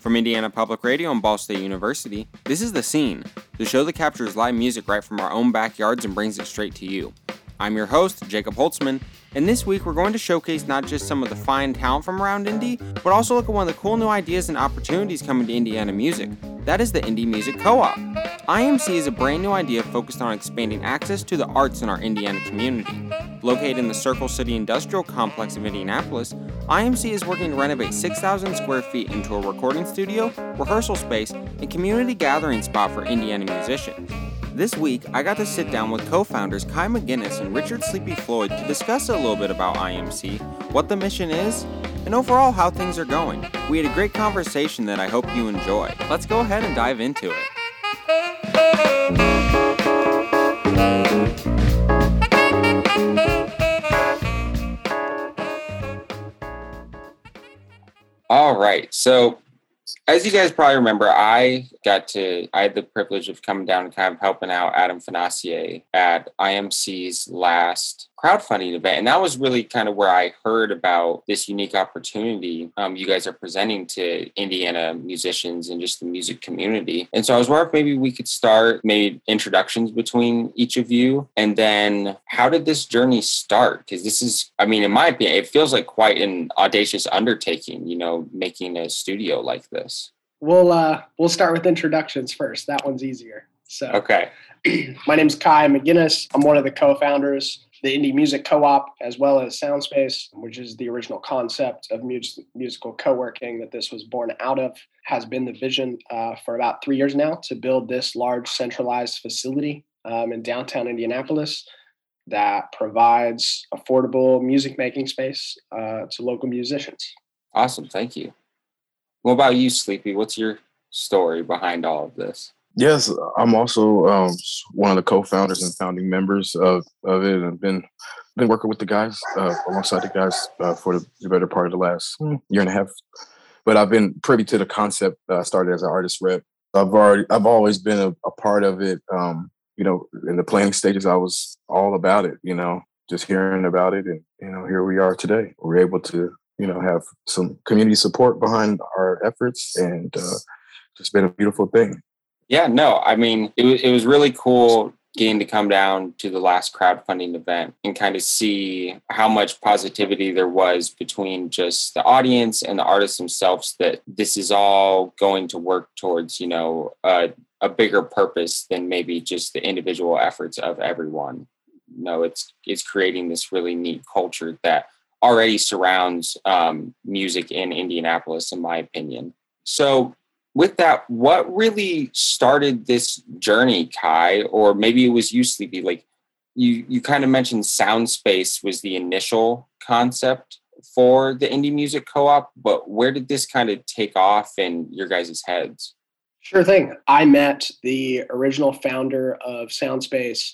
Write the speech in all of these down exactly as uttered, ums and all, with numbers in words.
From Indiana Public Radio and Ball State University, this is The Scene, the show that captures live music right from our own backyards and brings it straight to you. I'm your host, Jacob Holtzman, and this week we're going to showcase not just some of the fine talent from around Indy, but also look at one of the cool new ideas and opportunities coming to Indiana music. That is the Indy Music Co-op. I M C is a brand new idea focused on expanding access to the arts in our Indiana community. Located in the Circle City Industrial Complex of Indianapolis, I M C is working to renovate six thousand square feet into a recording studio, rehearsal space, and community gathering spot for Indiana musicians. This week, I got to sit down with co-founders Kai McGinnis and Richard Sleepy Floyd to discuss a little bit about I M C, what the mission is, and overall how things are going. We had a great conversation that I hope you enjoy. Let's go ahead and dive into it. All right. So as you guys probably remember, I got to, I had the privilege of coming down and kind of helping out Adam Finassier at I M C's last crowdfunding event. And that was really kind of where I heard about this unique opportunity um, you guys are presenting to Indiana musicians and just the music community. And so I was wondering if maybe we could start, maybe introductions between each of you. And then how did this journey start? Because this is, I mean, in my opinion, it feels like quite an audacious undertaking, you know, making a studio like this. We'll, uh, we'll start with introductions first. That one's easier. So, okay. My name's Kai McGinnis. I'm one of the co-founders, the Indy Music Co-op, as well as Soundspace, which is the original concept of music, musical co-working that this was born out of, has been the vision uh, for about three years now to build this large centralized facility um, in downtown Indianapolis that provides affordable music making space uh, to local musicians. Awesome. Thank you. What about you, Sleepy? What's your story behind all of this? Yes, I'm also um, one of the co-founders and founding members of, of it, and I've been been working with the guys uh, alongside the guys uh, for the better part of the last year and a half. But I've been privy to the concept. I uh, started as an artist rep. I've already I've always been a, a part of it. Um, you know, in the planning stages, I was all about it. You know, just hearing about it, and you know, here we are today. We're able to you know have some community support behind our efforts, and uh, it's been a beautiful thing. Yeah, no, I mean, it was, it was really cool getting to come down to the last crowdfunding event and kind of see how much positivity there was between just the audience and the artists themselves, that this is all going to work towards, you know, uh, a bigger purpose than maybe just the individual efforts of everyone. No, it's it's creating this really neat culture that already surrounds um, music in Indianapolis, in my opinion. So, with that, what really started this journey, Kai, or maybe it was you, Sleepy? Like you, you kind of mentioned Soundspace was the initial concept for the Indie Music Co-op, but where did this kind of take off in your guys' heads? Sure thing. I met the original founder of Soundspace,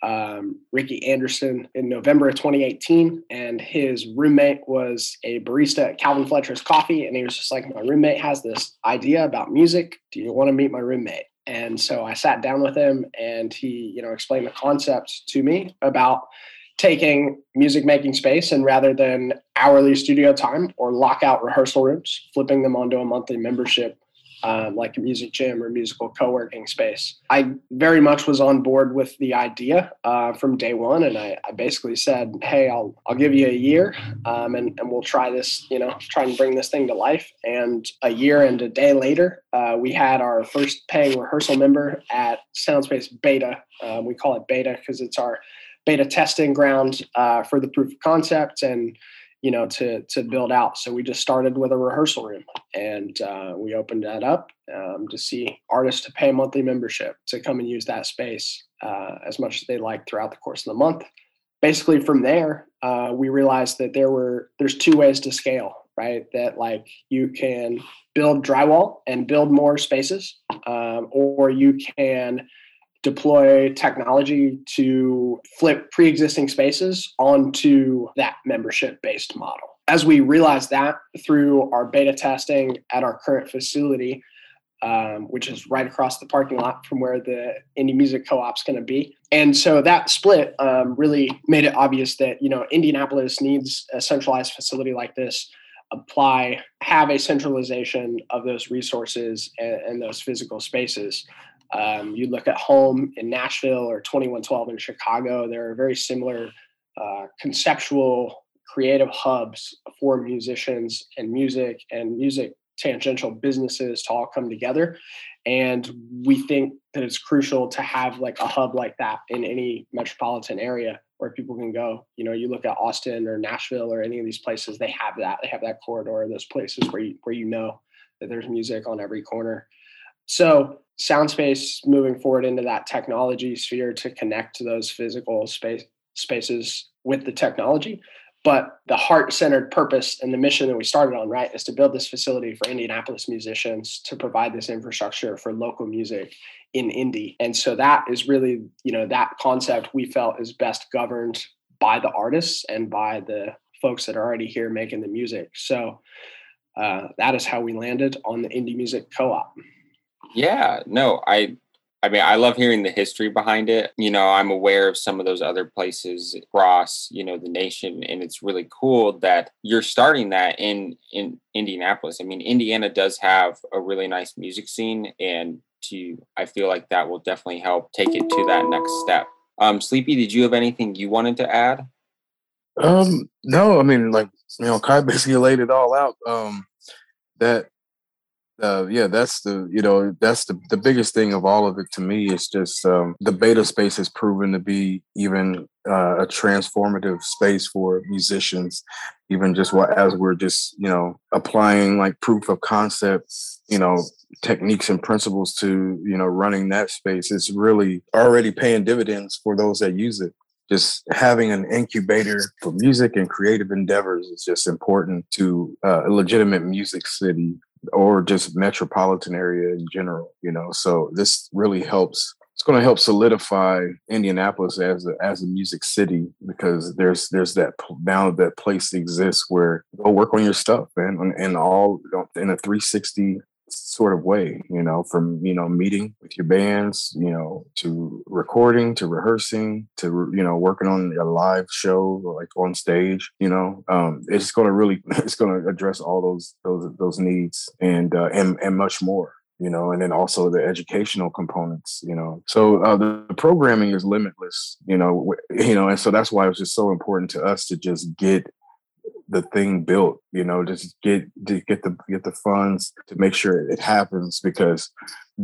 um, Ricky Anderson, in November of twenty eighteen, and his roommate was a barista at Calvin Fletcher's Coffee, and he was just like, my roommate has this idea about music. Do you want to meet my roommate? And so I sat down with him, and he, you know, explained the concept to me about taking music making space, and rather than hourly studio time or lockout rehearsal rooms, flipping them onto a monthly membership, Um, like a music gym or musical co-working space. I very much was on board with the idea uh, from day one. And I, I basically said, hey, I'll I'll give you a year um, and, and we'll try this, you know, try and bring this thing to life. And a year and a day later, uh, we had our first paying rehearsal member at Soundspace Beta. Um, we call it Beta because it's our beta testing ground uh, for the proof of concept and you know, to to build out. So we just started with a rehearsal room, and uh, we opened that up um, to see artists to pay a monthly membership to come and use that space uh, as much as they like throughout the course of the month. Basically from there, uh, we realized that there were, there's two ways to scale, right? That like you can build drywall and build more spaces, um, or you can deploy technology to flip pre-existing spaces onto that membership-based model. As we realized that through our beta testing at our current facility, um, which is right across the parking lot from where the Indie Music Co-op's going to be. And so that split um, really made it obvious that, you know, Indianapolis needs a centralized facility like this apply, have a centralization of those resources and, and those physical spaces. Um, you look at Home in Nashville or twenty-one twelve in Chicago, there are very similar uh, conceptual creative hubs for musicians and music and music tangential businesses to all come together. And we think that it's crucial to have like a hub like that in any metropolitan area where people can go. You know, you look at Austin or Nashville or any of these places, they have that, they have that corridor, those places where you, where you know that there's music on every corner. So Soundspace moving forward into that technology sphere to connect to those physical space, spaces with the technology. But the heart-centered purpose and the mission that we started on, right, is to build this facility for Indianapolis musicians to provide this infrastructure for local music in Indy. And so that is really, you know, that concept we felt is best governed by the artists and by the folks that are already here making the music. So uh, that is how we landed on the Indy Music Co-op. Yeah, no, I... I mean, I love hearing the history behind it. You know, I'm aware of some of those other places across, you know, the nation. And it's really cool that you're starting that in, in Indianapolis. I mean, Indiana does have a really nice music scene. And to, I feel like that will definitely help take it to that next step. Um, Sleepy, did you have anything you wanted to add? Um, no, I mean, like, you know, Kai basically laid it all out. Um, that... Uh, yeah, that's the, you know, that's the, the biggest thing of all of it to me. It's just um, the beta space has proven to be even uh, a transformative space for musicians, even just what, as we're just, you know, applying like proof of concept, you know, techniques and principles to, you know, running that space. It's really already paying dividends for those that use it. Just having an incubator for music and creative endeavors is just important to uh, a legitimate music city, or just metropolitan area in general, you know. So this really helps. It's going to help solidify Indianapolis as a, as a music city, because there's there's that now that place exists where go work on your stuff, man, and all in a three sixty sort of way, you know, from, you know, meeting with your bands, you know, to recording, to rehearsing, to, you know, working on a live show, like on stage, you know, um, it's going to really, it's going to address all those, those, those needs and, uh, and, and much more, you know, and then also the educational components, you know, so uh, the programming is limitless, you know, you know, and so that's why it was just so important to us to just get the thing built, you know, just get to get the get the funds to make sure it happens, because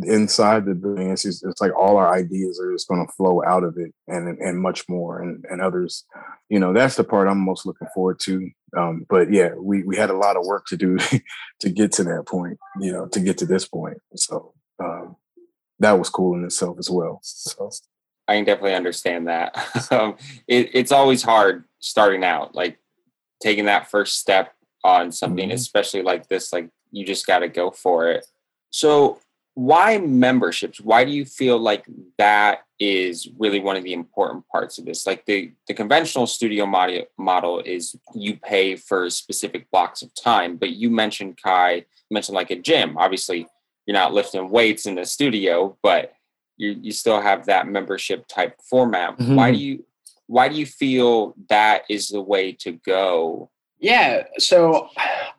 inside the building, it's, just, it's like all our ideas are just going to flow out of it, and and much more, and, and others, you know, that's the part I'm most looking forward to. Um, but yeah, we, we had a lot of work to do to get to that point, you know, to get to this point. So um, that was cool in itself as well. So I can definitely understand that. um, it, it's always hard starting out, like, taking that first step on something, mm-hmm. especially like this, like you just got to go for it. So why memberships? Why do you feel like that is really one of the important parts of this? Like the, the conventional studio mod- model is you pay for specific blocks of time, but you mentioned, Kai, you mentioned like a gym. Obviously you're not lifting weights in the studio, but you, you still have that membership type format. Mm-hmm. Why do you, Why do you feel that is the way to go? Yeah, so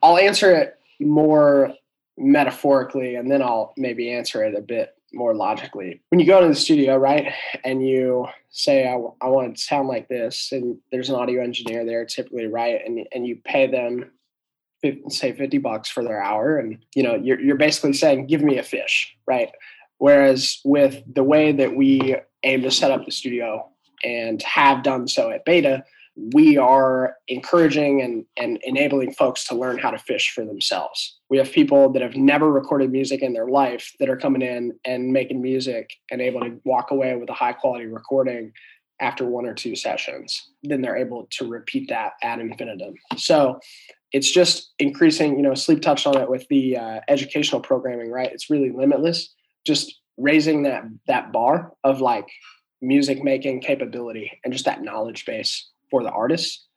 I'll answer it more metaphorically, and then I'll maybe answer it a bit more logically. When you go into the studio, right, and you say, I, w- I want to sound like this, and there's an audio engineer there typically, right, and, and you pay them, say, fifty bucks for their hour, and, you know, you're, you're basically saying, give me a fish, right? Whereas with the way that we aim to set up the studio, and have done so at Beta, we are encouraging and, and enabling folks to learn how to fish for themselves. We have people that have never recorded music in their life that are coming in and making music and able to walk away with a high quality recording after one or two sessions. Then they're able to repeat that ad infinitum. So it's just increasing, you know, Sleep touched on it with the uh, educational programming, right? It's really limitless, just raising that that bar of like, music making capability and just that knowledge base for the artists.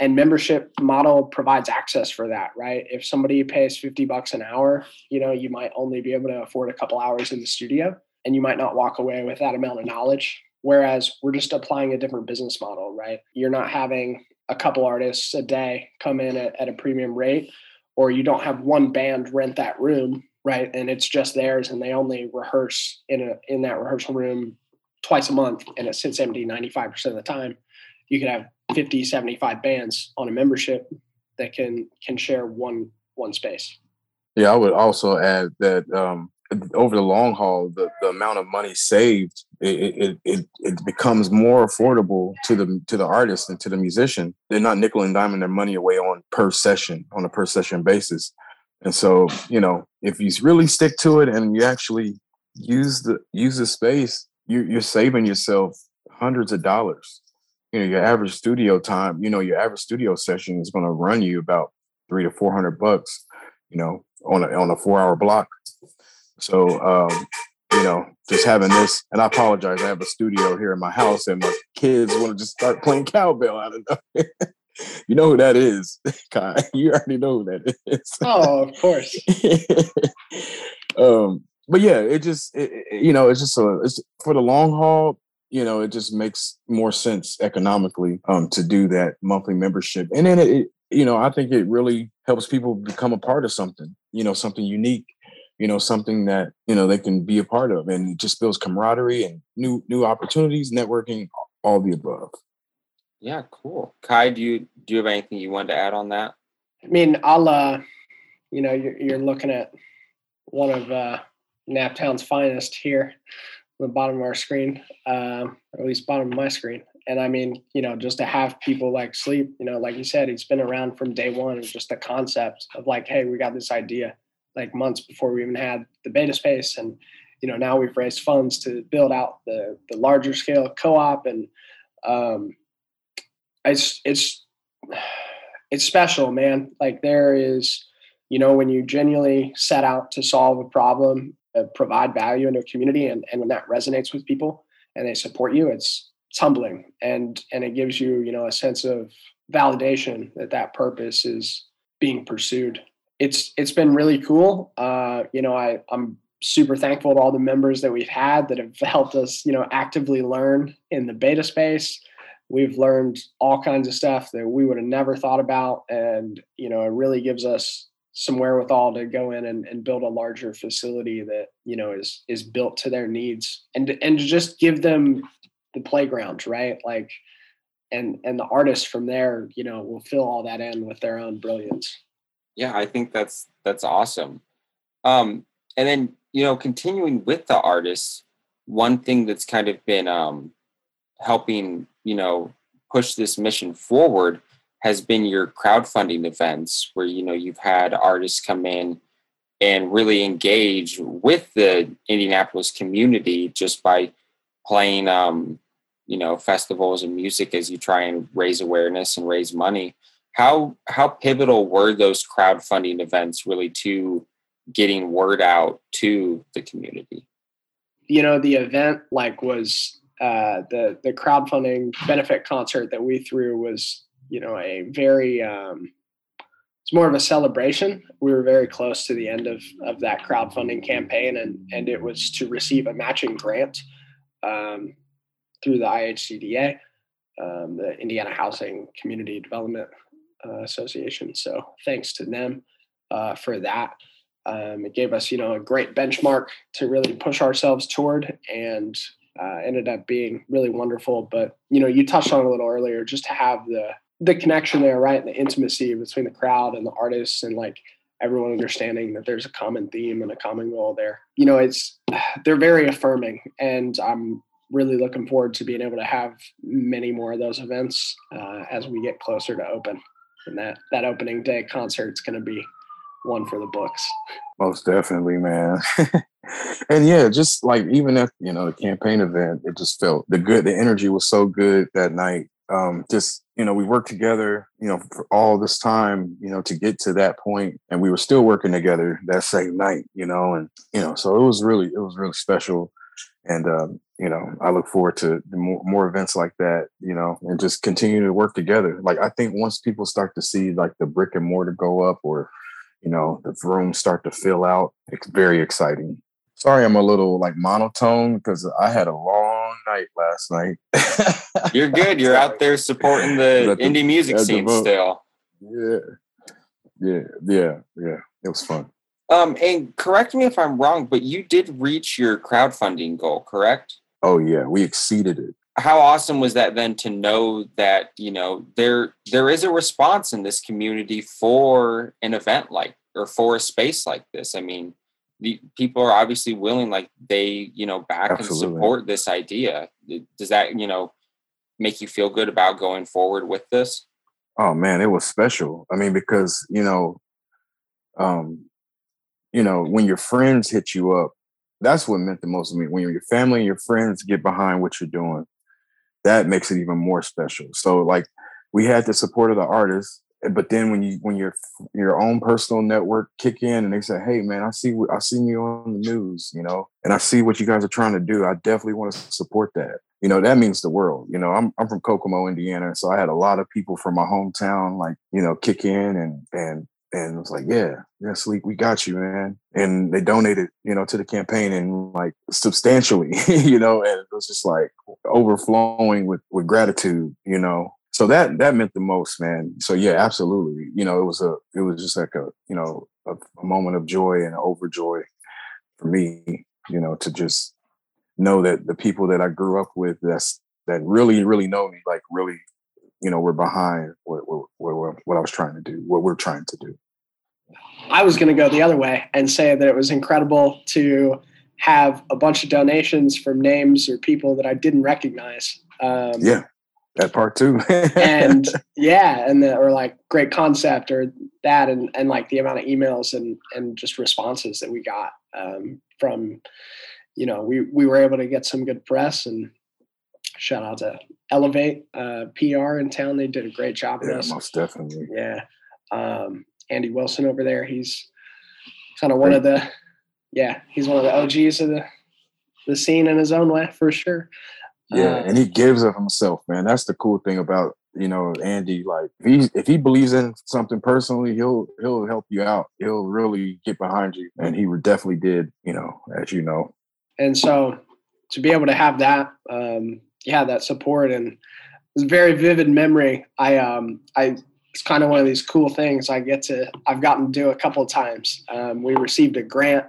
And membership model provides access for that, right? If somebody pays fifty bucks an hour, you know, you might only be able to afford a couple hours in the studio and you might not walk away with that amount of knowledge. Whereas we're just applying a different business model, right? You're not having a couple artists a day come in at, at a premium rate or you don't have one band rent that room, right? And it's just theirs, and they only rehearse in a in that rehearsal room twice a month, and it sits empty ninety-five percent of the time. You could have fifty, seventy-five bands on a membership that can can share one one space. Yeah, I would also add that um, over the long haul, the, the amount of money saved, it, it it it becomes more affordable to the to the artist and to the musician. They're not nickel and diming their money away on per session, on a per session basis. And so, you know, if you really stick to it and you actually use the use the space, you, you're saving yourself hundreds of dollars. You know, your average studio time, you know, your average studio session is going to run you about three to four hundred bucks. You know, on a, on a four hour block. So, um, you know, just having this, and I apologize, I have a studio here in my house and my kids want to just start playing cowbell. I don't know. You know who that is, Kai. You already know who that is. Oh, of course. um, but yeah, it just, it, it, you know, it's just a, it's for the long haul, you know, it just makes more sense economically um, to do that monthly membership. And then it, it you know, I think it really helps people become a part of something, you know, something unique, you know, something that, you know, they can be a part of, and it just builds camaraderie and new, new opportunities, networking, all the above. Yeah. Cool. Kai, do you, do you have anything you wanted to add on that? I mean, I'll, uh, you know, you're, you're looking at one of, uh, NapTown's finest here on the bottom of our screen, um, or at least bottom of my screen. And I mean, you know, just to have people like Sleep, you know, like you said, it's been around from day one. It's just the concept of like, hey, we got this idea like months before we even had the beta space. And, you know, now we've raised funds to build out the the larger scale co-op. And um, it's, it's, it's special, man. Like there is, you know, when you genuinely set out to solve a problem, uh, provide value in a community, and, and when that resonates with people and they support you, it's, it's humbling, and and it gives you, you know, a sense of validation that that purpose is being pursued. It's it's been really cool. Uh, you know, I I'm super thankful to all the members that we've had that have helped us, you know, actively learn in the beta space. We've learned all kinds of stuff that we would have never thought about, and you know, it really gives us some wherewithal to go in and, and build a larger facility that, you know, is is built to their needs, and and to just give them the playground, right? Like, and, and the artists from there, you know, will fill all that in with their own brilliance. Yeah. I think that's, that's awesome. Um, and then, you know, continuing with the artists, one thing that's kind of been um, helping, you know, push this mission forward has been your crowdfunding events where, you know, you've had artists come in and really engage with the Indianapolis community just by playing, um, you know, festivals and music as you try and raise awareness and raise money. How how pivotal were those crowdfunding events really to getting word out to the community? You know, the event like was uh, the the crowdfunding benefit concert that we threw was, you know, a very um, it's more of a celebration. We were very close to the end of of that crowdfunding campaign, and and it was to receive a matching grant Um, through the I H C D A, um, the Indiana Housing Community Development uh, Association. So thanks to them uh, for that. Um, it gave us, you know, a great benchmark to really push ourselves toward, and uh, ended up being really wonderful. But, you know, you touched on it a little earlier, just to have the the connection there, right? And the intimacy between the crowd and the artists, and like everyone understanding that there's a common theme and a common goal there. You know, it's, they're very affirming, and I'm really looking forward to being able to have many more of those events uh, as we get closer to open. And that, that opening day concert's going to be one for the books. Most definitely, man. And yeah, just like even at, you know, the campaign event, it just felt the good, the energy was so good that night. Um, just, you know, we worked together, you know, for all this time, you know, to get to that point, and we were still working together that same night, you know, and, you know, so it was really, it was really special. And, um, you know, I look forward to more, more events like that, you know, and just continue to work together. Like, I think once people start to see like the brick and mortar go up, or, you know, the rooms start to fill out, it's very exciting. Sorry, I'm a little like monotone because I had a long night last night. You're good. You're out there supporting the indie music scene still. Yeah. Yeah, yeah, yeah. It was fun. Um, and correct me if I'm wrong, but you did reach your crowdfunding goal, correct? Oh, yeah. We exceeded it. How awesome was that then to know that, you know, there there is a response in this community for an event like, or for a space like this? I mean, the people are obviously willing, like they, you know, back Absolutely. and support this idea. Does that, you know, make you feel good about going forward with this? Oh, man, it was special. I mean, because, you know, um, you know, when your friends hit you up, that's what meant the most to me. When your family and your friends get behind what you're doing, that makes it even more special. So, like, we had the support of the artists, but then when you when your your own personal network kick in and they say, "Hey, man, I see I see you on the news, you know, and I see what you guys are trying to do. I definitely want to support that." You know, that means the world. You know, I'm I'm from Kokomo, Indiana, so I had a lot of people from my hometown, like, you know, kick in and and. And it was like, yeah, yeah, Sleep, we got you, man. And they donated, you know, to the campaign and like substantially, you know, and it was just like overflowing with, with gratitude, you know. So that that meant the most, man. So yeah, absolutely. You know, it was a it was just like a, you know, a, a moment of joy and overjoy for me, you know, to just know that the people that I grew up with that's that really, really know me, like really, you know, we're behind what, what, what, what I was trying to do, what we're trying to do. I was going to go the other way and say that it was incredible to have a bunch of donations from names or people that I didn't recognize. Um, yeah, that part too. and yeah, and the, or like great concept or that, and, and like the amount of emails and, and just responses that we got um, from, you know, we, we were able to get some good press. And shout out to Elevate uh, P R in town. They did a great job of yeah, this. Yeah, most definitely. Yeah. Um, Andy Wilson over there. He's kind of one of the, yeah, he's one of the O Gs of the, the scene in his own way, for sure. Yeah, uh, and he gives of himself, man. That's the cool thing about, you know, Andy. Like, if he, if he believes in something personally, he'll he'll help you out. He'll really get behind you. And he definitely did, you know, as you know. And so to be able to have that, um, yeah, that support, and it's a very vivid memory. I, um, I, it's kind of one of these cool things I get to, I've gotten to do a couple of times. Um, we received a grant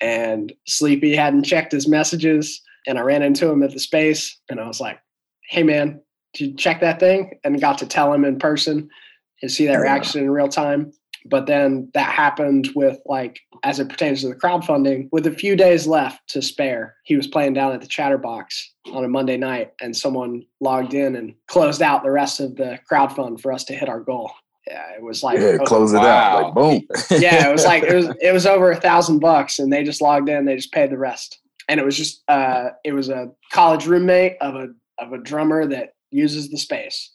and Sleepy hadn't checked his messages, and I ran into him at the space and I was like, "Hey man, did you check that thing?" And got to tell him in person and see that yeah. reaction in real time. But then that happened with, like, as it pertains to the crowdfunding, with a few days left to spare, he was playing down at the Chatterbox on a Monday night, and someone logged in and closed out the rest of the crowdfund for us to hit our goal. Yeah, it was like, yeah, oh, close wow. it out, like boom. yeah, it was like it was it was over a thousand bucks, and they just logged in, they just paid the rest, and it was just uh, it was a college roommate of a of a drummer that uses the space,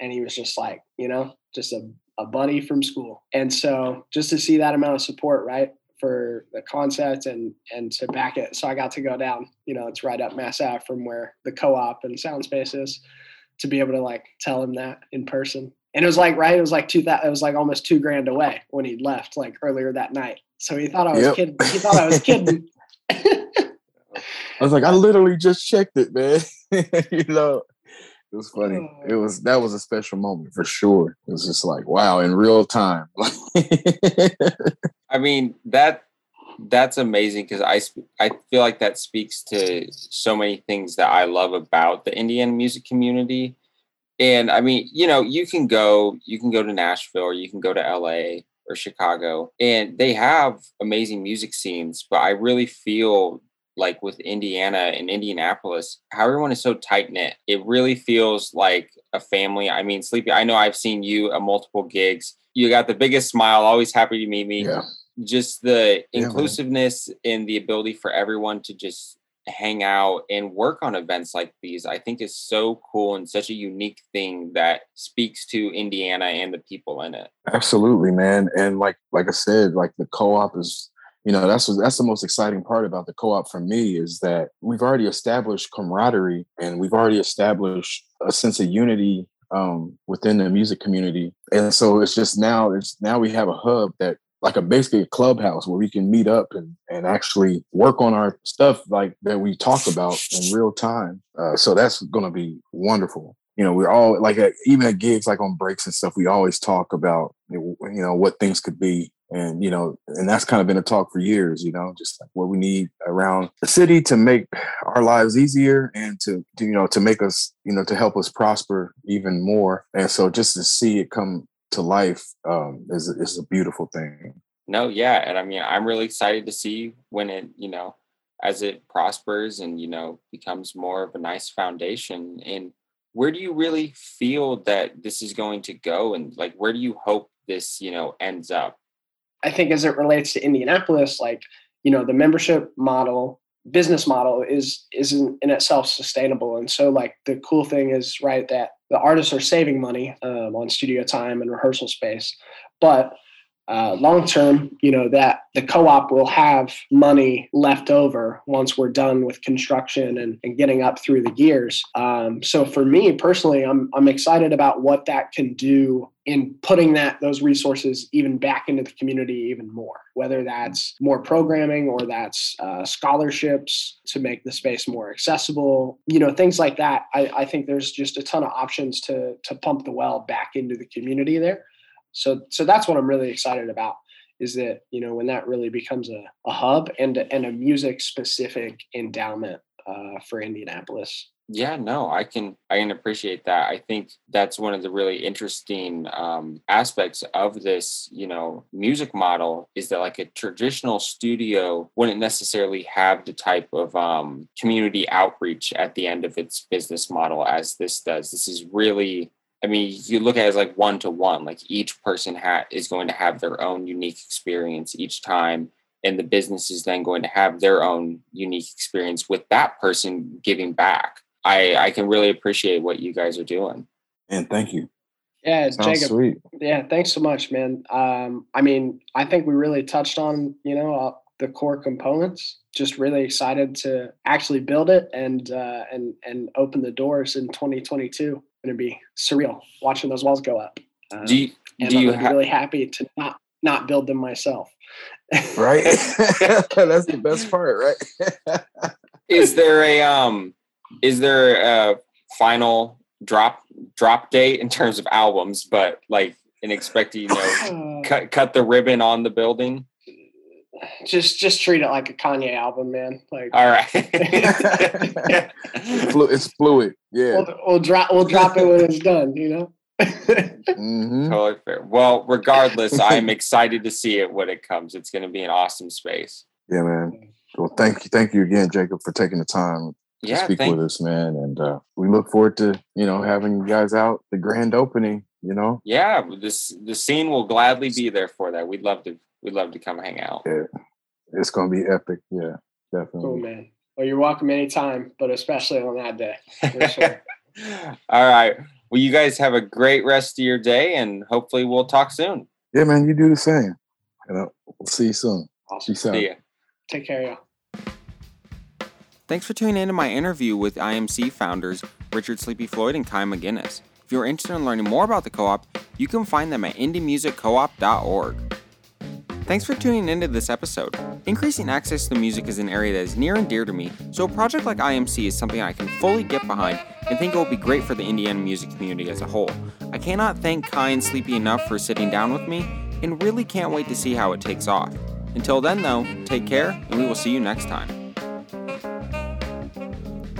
and he was just like, you know, just a a buddy from school. And so just to see that amount of support, right, for the concept and, and to back it. So I got to go down, you know, it's right up Mass Ave from where the co-op and Soundspace is, to be able to like tell him that in person. And it was like, right. It was like two, it was like almost two grand away when he left, like earlier that night. So he thought I was yep. kidding. He thought I was kidding. I was like, I literally just checked it, man. You know, it was funny. It was, that was a special moment for sure. It was just like, wow, in real time. I mean, that, that's amazing. Cause I, sp- I feel like that speaks to so many things that I love about the Indiana music community. And I mean, you know, you can go, you can go to Nashville, or you can go to L A or Chicago, and they have amazing music scenes, but I really feel like with Indiana and Indianapolis, how everyone is so tight-knit. It really feels like a family. I mean, Sleepy, I know I've seen you at multiple gigs. You got the biggest smile, always happy to meet me. Yeah. Just the yeah, inclusiveness man. And the ability for everyone to just hang out and work on events like these, I think is so cool and such a unique thing that speaks to Indiana and the people in it. Absolutely, man. And like like I said, like the co-op is... You know, that's that's the most exciting part about the co-op for me, is that we've already established camaraderie, and we've already established a sense of unity um, within the music community. And so it's just now it's now we have a hub that like a basically a clubhouse where we can meet up and, and actually work on our stuff like that we talk about in real time. Uh, so that's going to be wonderful. you know, we're all like, at, even at gigs, like on breaks and stuff, we always talk about, you know, what things could be. And, you know, and that's kind of been a talk for years, you know, just like what we need around the city to make our lives easier and to, to, you know, to make us, you know, to help us prosper even more. And so just to see it come to life um, is, is a beautiful thing. No, yeah. And I mean, I'm really excited to see when it, you know, as it prospers and, you know, becomes more of a nice foundation. And where do you really feel that this is going to go? And like, where do you hope this, you know, ends up? I think as it relates to Indianapolis, like, you know, the membership model, business model is, isn't in itself sustainable. And so like the cool thing is, right, that the artists are saving money um, on studio time and rehearsal space, but uh, long-term, you know, that the co-op will have money left over once we're done with construction and, and getting up through the gears. Um, so for me personally, I'm, I'm excited about what that can do in putting that those resources even back into the community even more, whether that's more programming or that's uh, scholarships to make the space more accessible, you know, things like that. I, I think there's just a ton of options to to pump the well back into the community there. So so that's what I'm really excited about, is that, you know, when that really becomes a, a hub and, and a music-specific endowment uh, for Indianapolis. Yeah, no, I can I can appreciate that. I think that's one of the really interesting um, aspects of this, you know, music model, is that like a traditional studio wouldn't necessarily have the type of um, community outreach at the end of its business model as this does. This is really... I mean, you look at it as like one to one, like each person ha- is going to have their own unique experience each time. And the business is then going to have their own unique experience with that person giving back. I, I can really appreciate what you guys are doing. And thank you. Yeah, it's Jacob. Sweet. Yeah, thanks so much, man. Um, I mean, I think we really touched on, you know, uh, the core components. Just really excited to actually build it and uh, and and open the doors in twenty twenty-two. Going to be surreal watching those walls go up. Um, do you, and do I'm you ha- really happy to not not build them myself. Right, that's the best part, right? Is there a um? Is there a final drop drop date in terms of albums? But like, in expecting, you know, cut cut the ribbon on the building. Just just treat it like a Kanye album, man. Like, all right. It's fluid. Yeah. We'll, we'll drop we'll drop it when it's done, you know? Mm-hmm. Totally fair. Well, regardless, I'm excited to see it when it comes. It's gonna be an awesome space. Yeah, man. Well, thank you. Thank you again, Jacob, for taking the time to yeah, speak with you. us, man. And uh, we look forward to, you know, having you guys out, the grand opening, you know. Yeah, this the scene will gladly be there for that. We'd love to We'd love to come hang out. Yeah. It's going to be epic. Yeah, definitely. Cool, man. Well, you're welcome anytime, but especially on that day. For sure. All right. Well, you guys have a great rest of your day, and hopefully we'll talk soon. Yeah, man. You do the same. And I'll, we'll see you soon. Awesome. Peace out. See ya. Take care, y'all. Thanks for tuning in to my interview with I M C founders Richard Sleepy Floyd and Kai McGinnis. If you're interested in learning more about the co-op, you can find them at indy music co op dot org. Thanks for tuning into this episode. Increasing access to music is an area that is near and dear to me, so a project like I M C is something I can fully get behind and think it will be great for the Indiana music community as a whole. I cannot thank Kai and Sleepy enough for sitting down with me, and really can't wait to see how it takes off. Until then though, take care, and we will see you next time.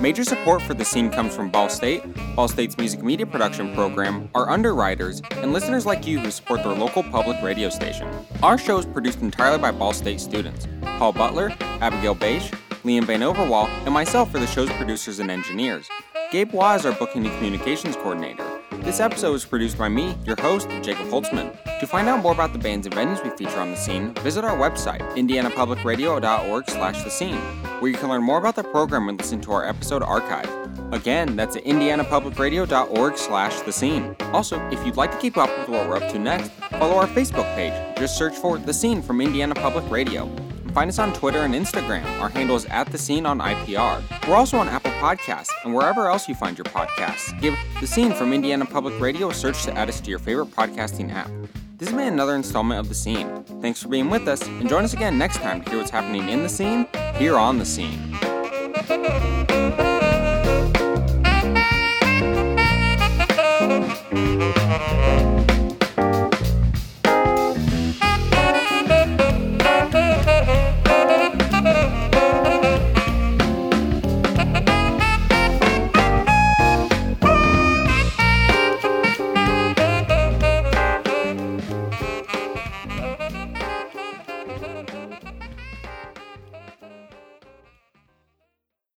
Major support for the scene comes from Ball State, Ball State's music media production program, our underwriters, and listeners like you who support their local public radio station. Our show is produced entirely by Ball State students. Paul Butler, Abigail Bache, Liam Van Overwall, and myself are the show's producers and engineers. Gabe Waugh is our booking and communications coordinator. This episode was produced by me, your host, Jacob Holtzman. To find out more about the bands and venues we feature on The Scene, visit our website, indiana public radio dot org slash the scene, where you can learn more about the program and listen to our episode archive. Again, that's at indiana public radio dot org slash the scene. Also, if you'd like to keep up with what we're up to next, follow our Facebook page. Just search for The Scene from Indiana Public Radio. Find us on Twitter and Instagram. Our handle is at The Scene on I P R. We're also on Apple Podcasts and wherever else you find your podcasts. Give The Scene from Indiana Public Radio a search to add us to your favorite podcasting app. This has been another installment of The Scene. Thanks for being with us, and join us again next time to hear what's happening in The Scene, here on The Scene.